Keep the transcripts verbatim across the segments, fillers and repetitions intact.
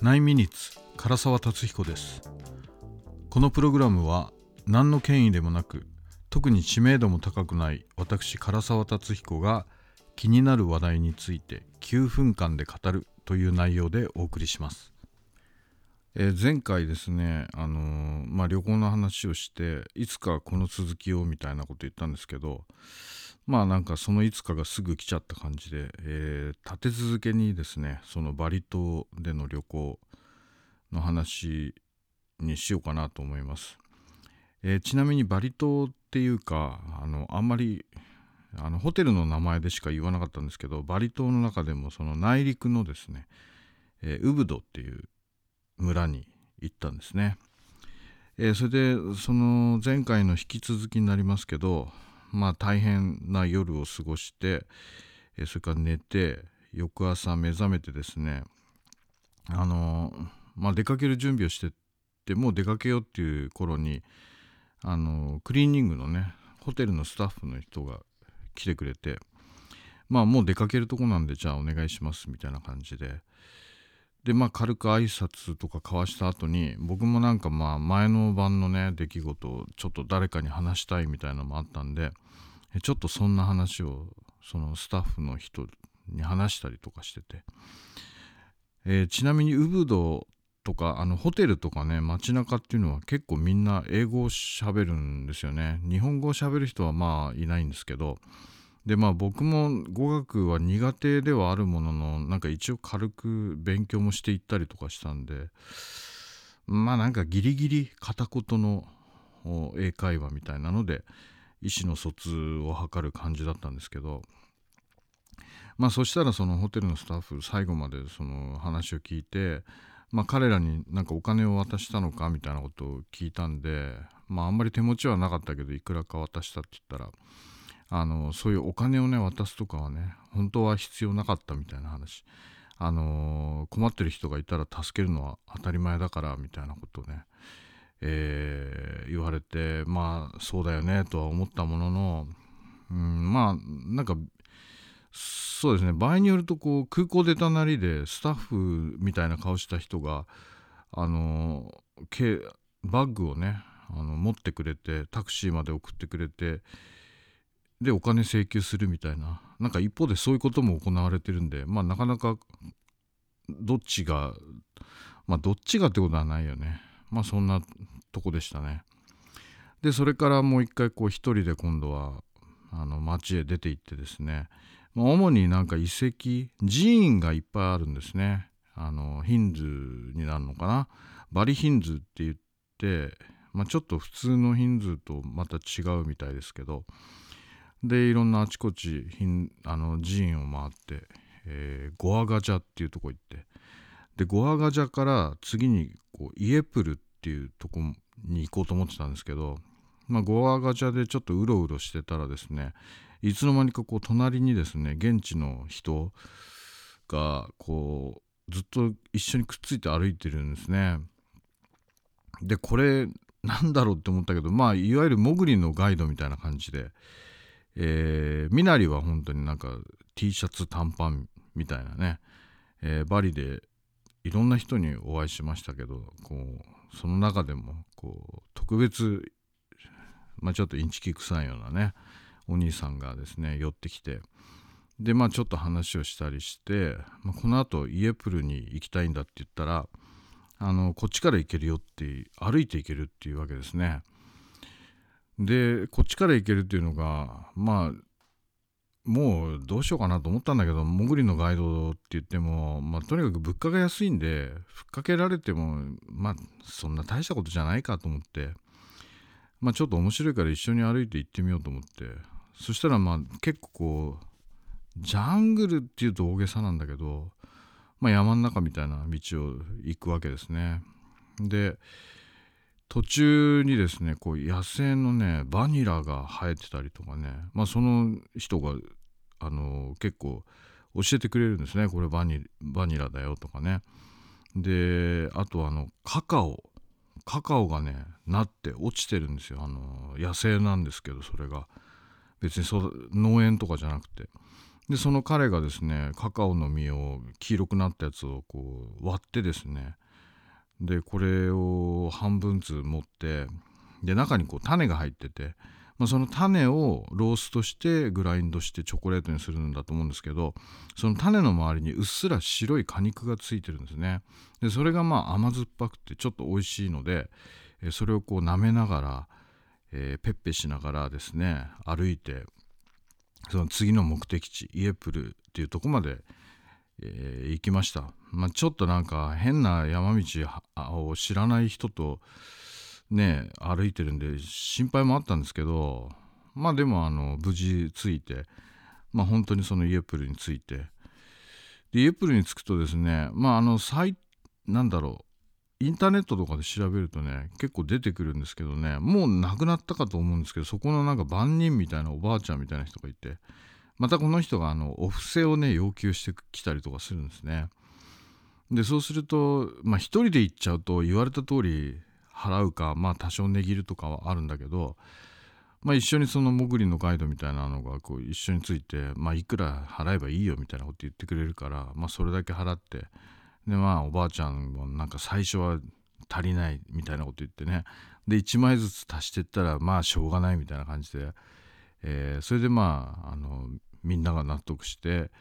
きゅうミニッツ唐沢達彦です。このプログラムは何の権威でもなく、特に知名度も高くない私唐沢達彦が気になる話題についてきゅうふんかんで語るという内容でお送りします。えー、前回ですね、あのーまあ、旅行の話をしていつかこの続きをみたいなこと言ったんですけど、まあなんかそのいつかがすぐ来ちゃった感じで、えー、立て続けにですね、そのバリ島での旅行の話にしようかなと思います。えー、ちなみにバリ島っていうか、あのあんまりあのホテルの名前でしか言わなかったんですけど、バリ島の中でもその内陸のですね、えー、ウブドっていう村に行ったんですね。えー、それでその前回の引き続きになりますけど、まあ大変な夜を過ごして、えー、それから寝て翌朝目覚めてですね、あのー、まあ出かける準備をしてって、もう出かけようっていう頃に、あのー、クリーニングのね、ホテルのスタッフの人が来てくれて、まあもう出かけるとこなんで、じゃあお願いしますみたいな感じで、でまあ軽く挨拶とか交わした後に、僕もなんかまあ前の晩のね出来事をちょっと誰かに話したいみたいなのもあったんで、ちょっとそんな話をそのスタッフの人に話したりとかしてて、えー、ちなみにウブドとかあのホテルとかね、街中っていうのは結構みんな英語を喋るんですよね。日本語を喋る人はまあいないんですけど、でまあ僕も語学は苦手ではあるものの、なんか一応軽く勉強もしていったりとかしたんで、まあなんかギリギリ片言の英会話みたいなので意思の疎通を図る感じだったんですけど、まあそしたらそのホテルのスタッフ、最後までその話を聞いて、まあ彼らになんかお金を渡したのかみたいなことを聞いたんで、まああんまり手持ちはなかったけどいくらか渡したって言ったら、あのそういうお金をね渡すとかはね本当は必要なかったみたいな話、あのー、困ってる人がいたら助けるのは当たり前だからみたいなことをね、えー、言われて、まあそうだよねとは思ったものの、うん、まあなんかそうですね、場合によるとこう空港出たなりでスタッフみたいな顔した人が、あのー、バッグをねあの持ってくれて、タクシーまで送ってくれて、でお金請求するみたいな、なんか一方でそういうことも行われてるんで、まあなかなかどっちがまあどっちがってことはないよね。まあそんなとこでしたね。でそれからもう一回こう一人で今度はあの町へ出て行ってですね、まあ、主になんか遺跡、寺院がいっぱいあるんですね。あのヒンズーになるのかな、バリヒンズーって言って、まあ、ちょっと普通のヒンズーとまた違うみたいですけど、でいろんなあちこちあの寺院を回って、えー、ゴアガジャっていうとこ行って、でゴアガジャから次にこうイエプルっていうとこに行こうと思ってたんですけど、まあ、ゴアガジャでちょっとうろうろしてたらですね、いつの間にかこう隣にですね現地の人がこうずっと一緒にくっついて歩いてるんですね。でこれなんだろうって思ったけど、まあいわゆる潜りのガイドみたいな感じで、えー、みなりは本当になんか T シャツ短パンみたいなね、えー、バリでいろんな人にお会いしましたけど、こうその中でもこう特別、まあ、ちょっとインチキ臭いようなねお兄さんがですね寄ってきて、でまあちょっと話をしたりして、まあ、このあとイエプルに行きたいんだって言ったら、あのこっちから行けるよって、歩いて行けるっていうわけですね。でこっちから行けるっていうのが、まあもうどうしようかなと思ったんだけど、潜りのガイドって言っても、まあ、とにかく物価が安いんでふっかけられてもまあそんな大したことじゃないかと思って、まあ、ちょっと面白いから一緒に歩いて行ってみようと思って、そしたらまあ結構こうジャングルっていうと大げさなんだけど、まあ、山の中みたいな道を行くわけですね。で途中にですね、こう野生のねバニラが生えてたりとかね、まあその人があの結構教えてくれるんですね。これバニ、バニラだよとかね。であとあのカカオカカオがねなって落ちてるんですよ。あの野生なんですけど、それが別にそ農園とかじゃなくて、でその彼がですね、カカオの実を黄色くなったやつをこう割ってですね、でこれを半分ずつ持って、で中にこう種が入ってて、まあ、その種をローストしてグラインドしてチョコレートにするんだと思うんですけど、その種の周りにうっすら白い果肉がついてるんですね。でそれがまあ甘酸っぱくてちょっと美味しいので、それをこう舐めながら、えー、ペッペしながらですね歩いて、その次の目的地イエプルっていうとこまで、えー、行きました。まあ、ちょっとなんか変な山道を知らない人とね歩いてるんで心配もあったんですけど、まあでもあの無事着いて、まあ本当にそのイエプルに着いて、でイエプルに着くとですね、まああの最なんだろうインターネットとかで調べるとね結構出てくるんですけどね、もう亡くなったかと思うんですけど、そこのなんか番人みたいなおばあちゃんみたいな人がいて、またこの人があのお布施をね要求してきたりとかするんですね。でそうするとまあ一人で行っちゃうと言われた通り払うか、まあ多少値切るとかはあるんだけど、まあ一緒にその潜りのガイドみたいなのがこう一緒について、まあいくら払えばいいよみたいなこと言ってくれるから、まあそれだけ払って、でまあおばあちゃんもなんか最初は足りないみたいなこと言ってね、でいちまいずつ足してったらまあしょうがないみたいな感じで、えー、それでまああのみんなが納得して、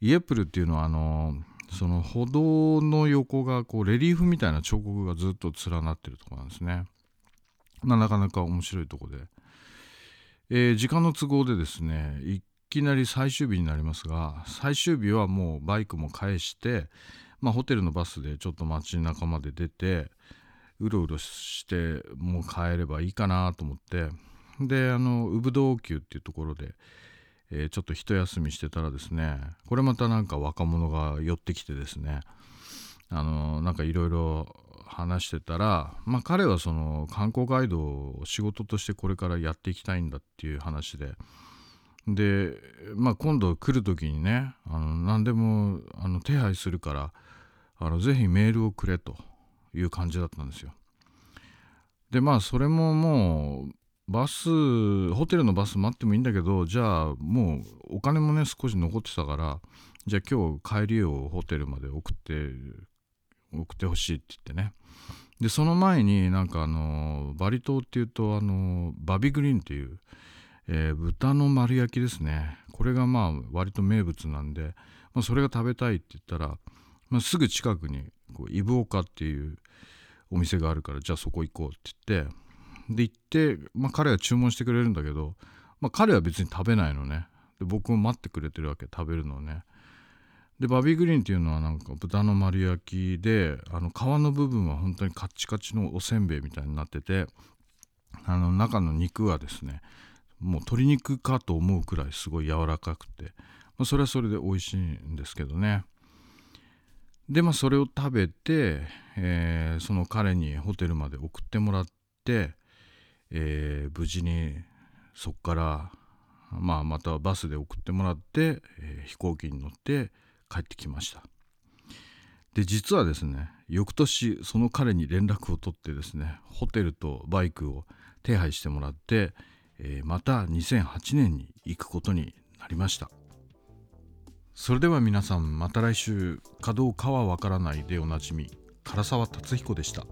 イエプルっていうのはあのその歩道の横がこうレリーフみたいな彫刻がずっと連なってるとこなんですね。まあ、なかなか面白いとこで、えー、時間の都合でですねいきなり最終日になりますが、最終日はもうバイクも返して、まあ、ホテルのバスでちょっと街中まで出てうろうろしてもう帰ればいいかなと思って、であのウブドウ宮っていうところでえー、ちょっと一休みしてたらですね、これまたなんか若者が寄ってきてですね、あのー、なんかいろいろ話してたら、まあ彼はその観光ガイドを仕事としてこれからやっていきたいんだっていう話で、でまあ今度来る時にね、あの何でもあの手配するから、あのぜひメールをくれという感じだったんですよ。でまあそれももうバスホテルのバス待ってもいいんだけど、じゃあもうお金もね少し残ってたから、じゃあ今日帰りをホテルまで送って送ってほしいって言ってね、でその前になんかあのバリ島っていうとあのバビグリーンっていう、えー、豚の丸焼きですね、これがまあ割と名物なんで、まあ、それが食べたいって言ったら、まあ、すぐ近くにこうイブオカっていうお店があるから、じゃあそこ行こうって言って、で行って、まあ、彼は注文してくれるんだけど、まあ、彼は別に食べないのね。で僕も待ってくれてるわけ、食べるのね。でバビーグリーンっていうのはなんか豚の丸焼きで、あの皮の部分は本当にカッチカチのおせんべいみたいになってて、あの中の肉はですねもう鶏肉かと思うくらいすごい柔らかくて、まあ、それはそれで美味しいんですけどね。でまあそれを食べて、えー、その彼にホテルまで送ってもらって、えー、無事にそこから、まあ、またバスで送ってもらって、えー、飛行機に乗って帰ってきました。で実はですね翌年その彼に連絡を取ってですね、ホテルとバイクを手配してもらって、えー、またにせんはちねんに行くことになりました。それでは皆さんまた来週、かどうかはわからないでおなじみ唐沢達彦でした。